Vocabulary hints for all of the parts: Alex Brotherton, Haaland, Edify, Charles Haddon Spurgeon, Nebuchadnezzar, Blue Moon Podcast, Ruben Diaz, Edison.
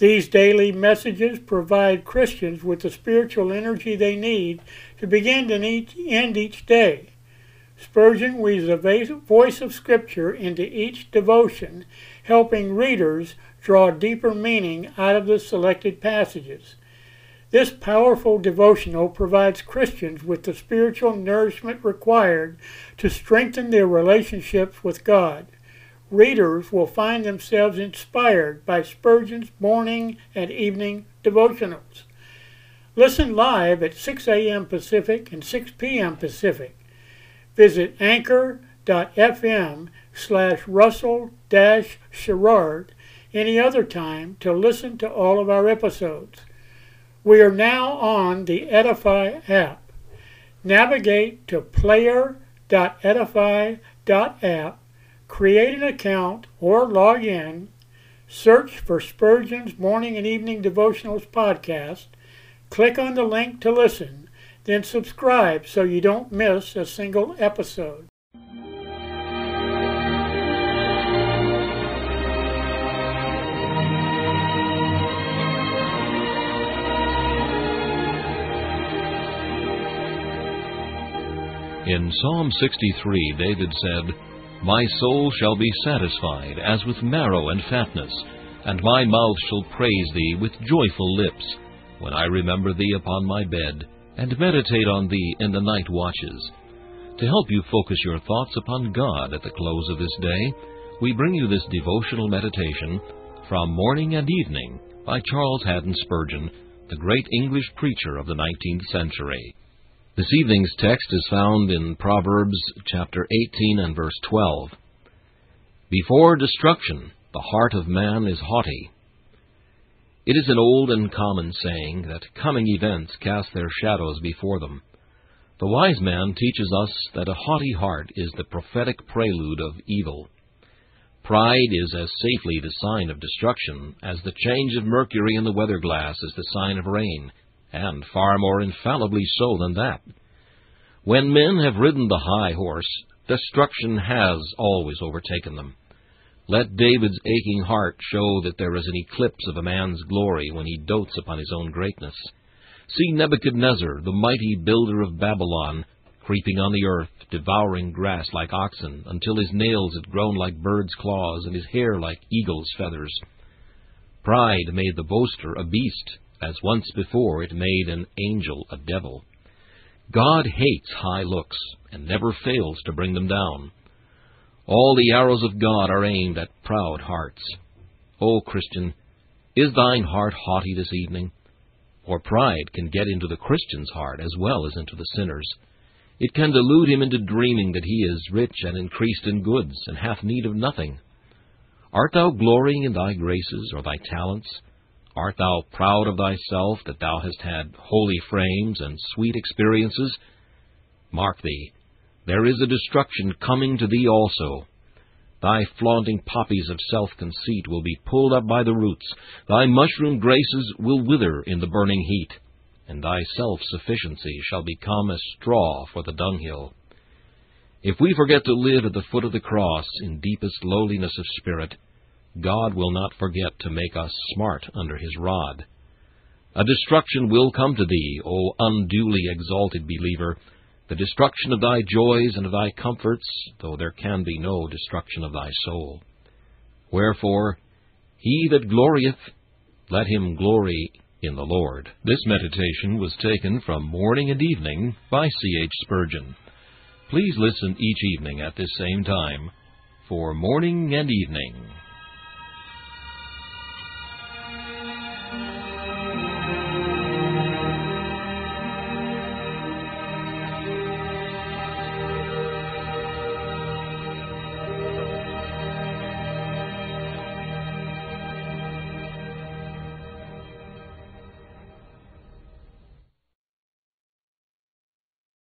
These daily messages provide Christians with the spiritual energy they need to begin and end each day. Spurgeon weaves the voice of Scripture into each devotion, helping readers draw deeper meaning out of the selected passages. This powerful devotional provides Christians with the spiritual nourishment required to strengthen their relationships with God. Readers will find themselves inspired by Spurgeon's morning and evening devotionals. Listen live at 6 a.m. Pacific and 6 p.m. Pacific. Visit anchor.fm/Russell-Sherrard any other time to listen to all of our episodes. We are now on the Edify app. Navigate to player.edify.app. Create an account or log in, search for Spurgeon's Morning and Evening Devotionals podcast, click on the link to listen, then subscribe so you don't miss a single episode. In Psalm 63, David said, "My soul shall be satisfied as with marrow and fatness, and my mouth shall praise thee with joyful lips, when I remember thee upon my bed, and meditate on thee in the night watches." To help you focus your thoughts upon God at the close of this day, we bring you this devotional meditation from Morning and Evening by Charles Haddon Spurgeon, the great English preacher of the 19th century. This evening's text is found in Proverbs chapter 18 and verse 12. "Before destruction, the heart of man is haughty." It is an old and common saying that coming events cast their shadows before them. The wise man teaches us that a haughty heart is the prophetic prelude of evil. Pride is as safely the sign of destruction as the change of mercury in the weather glass is the sign of rain, and far more infallibly so than that. When men have ridden the high horse, destruction has always overtaken them. Let David's aching heart show that there is an eclipse of a man's glory when he dotes upon his own greatness. See Nebuchadnezzar, the mighty builder of Babylon, creeping on the earth, devouring grass like oxen, until his nails had grown like birds' claws and his hair like eagles' feathers. Pride made the boaster a beast, as once before it made an angel a devil. God hates high looks, and never fails to bring them down. All the arrows of God are aimed at proud hearts. O Christian, is thine heart haughty this evening? For pride can get into the Christian's heart as well as into the sinner's. It can delude him into dreaming that he is rich and increased in goods, and hath need of nothing. Art thou glorying in thy graces or thy talents? Art thou proud of thyself, that thou hast had holy frames and sweet experiences? Mark thee, there is a destruction coming to thee also. Thy flaunting poppies of self-conceit will be pulled up by the roots, thy mushroom graces will wither in the burning heat, and thy self-sufficiency shall become as straw for the dunghill. If we forget to live at the foot of the cross in deepest lowliness of spirit, God will not forget to make us smart under his rod. A destruction will come to thee, O unduly exalted believer, the destruction of thy joys and of thy comforts, though there can be no destruction of thy soul. Wherefore, he that glorieth, let him glory in the Lord. This meditation was taken from Morning and Evening by C.H. Spurgeon. Please listen each evening at this same time for Morning and Evening.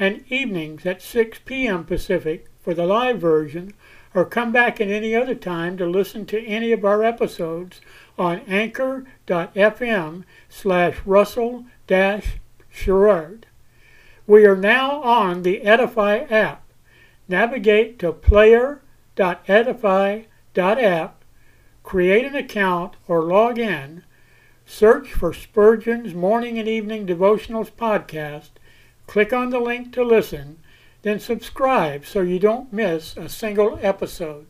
and evenings at 6 p.m. Pacific for the live version, or come back at any other time to listen to any of our episodes on anchor.fm/Russell-Sherrard. We are now on the Edify app. Navigate to player.edify.app, create an account or log in, search for Spurgeon's Morning and Evening Devotionals podcast, click on the link to listen, then subscribe so you don't miss a single episode.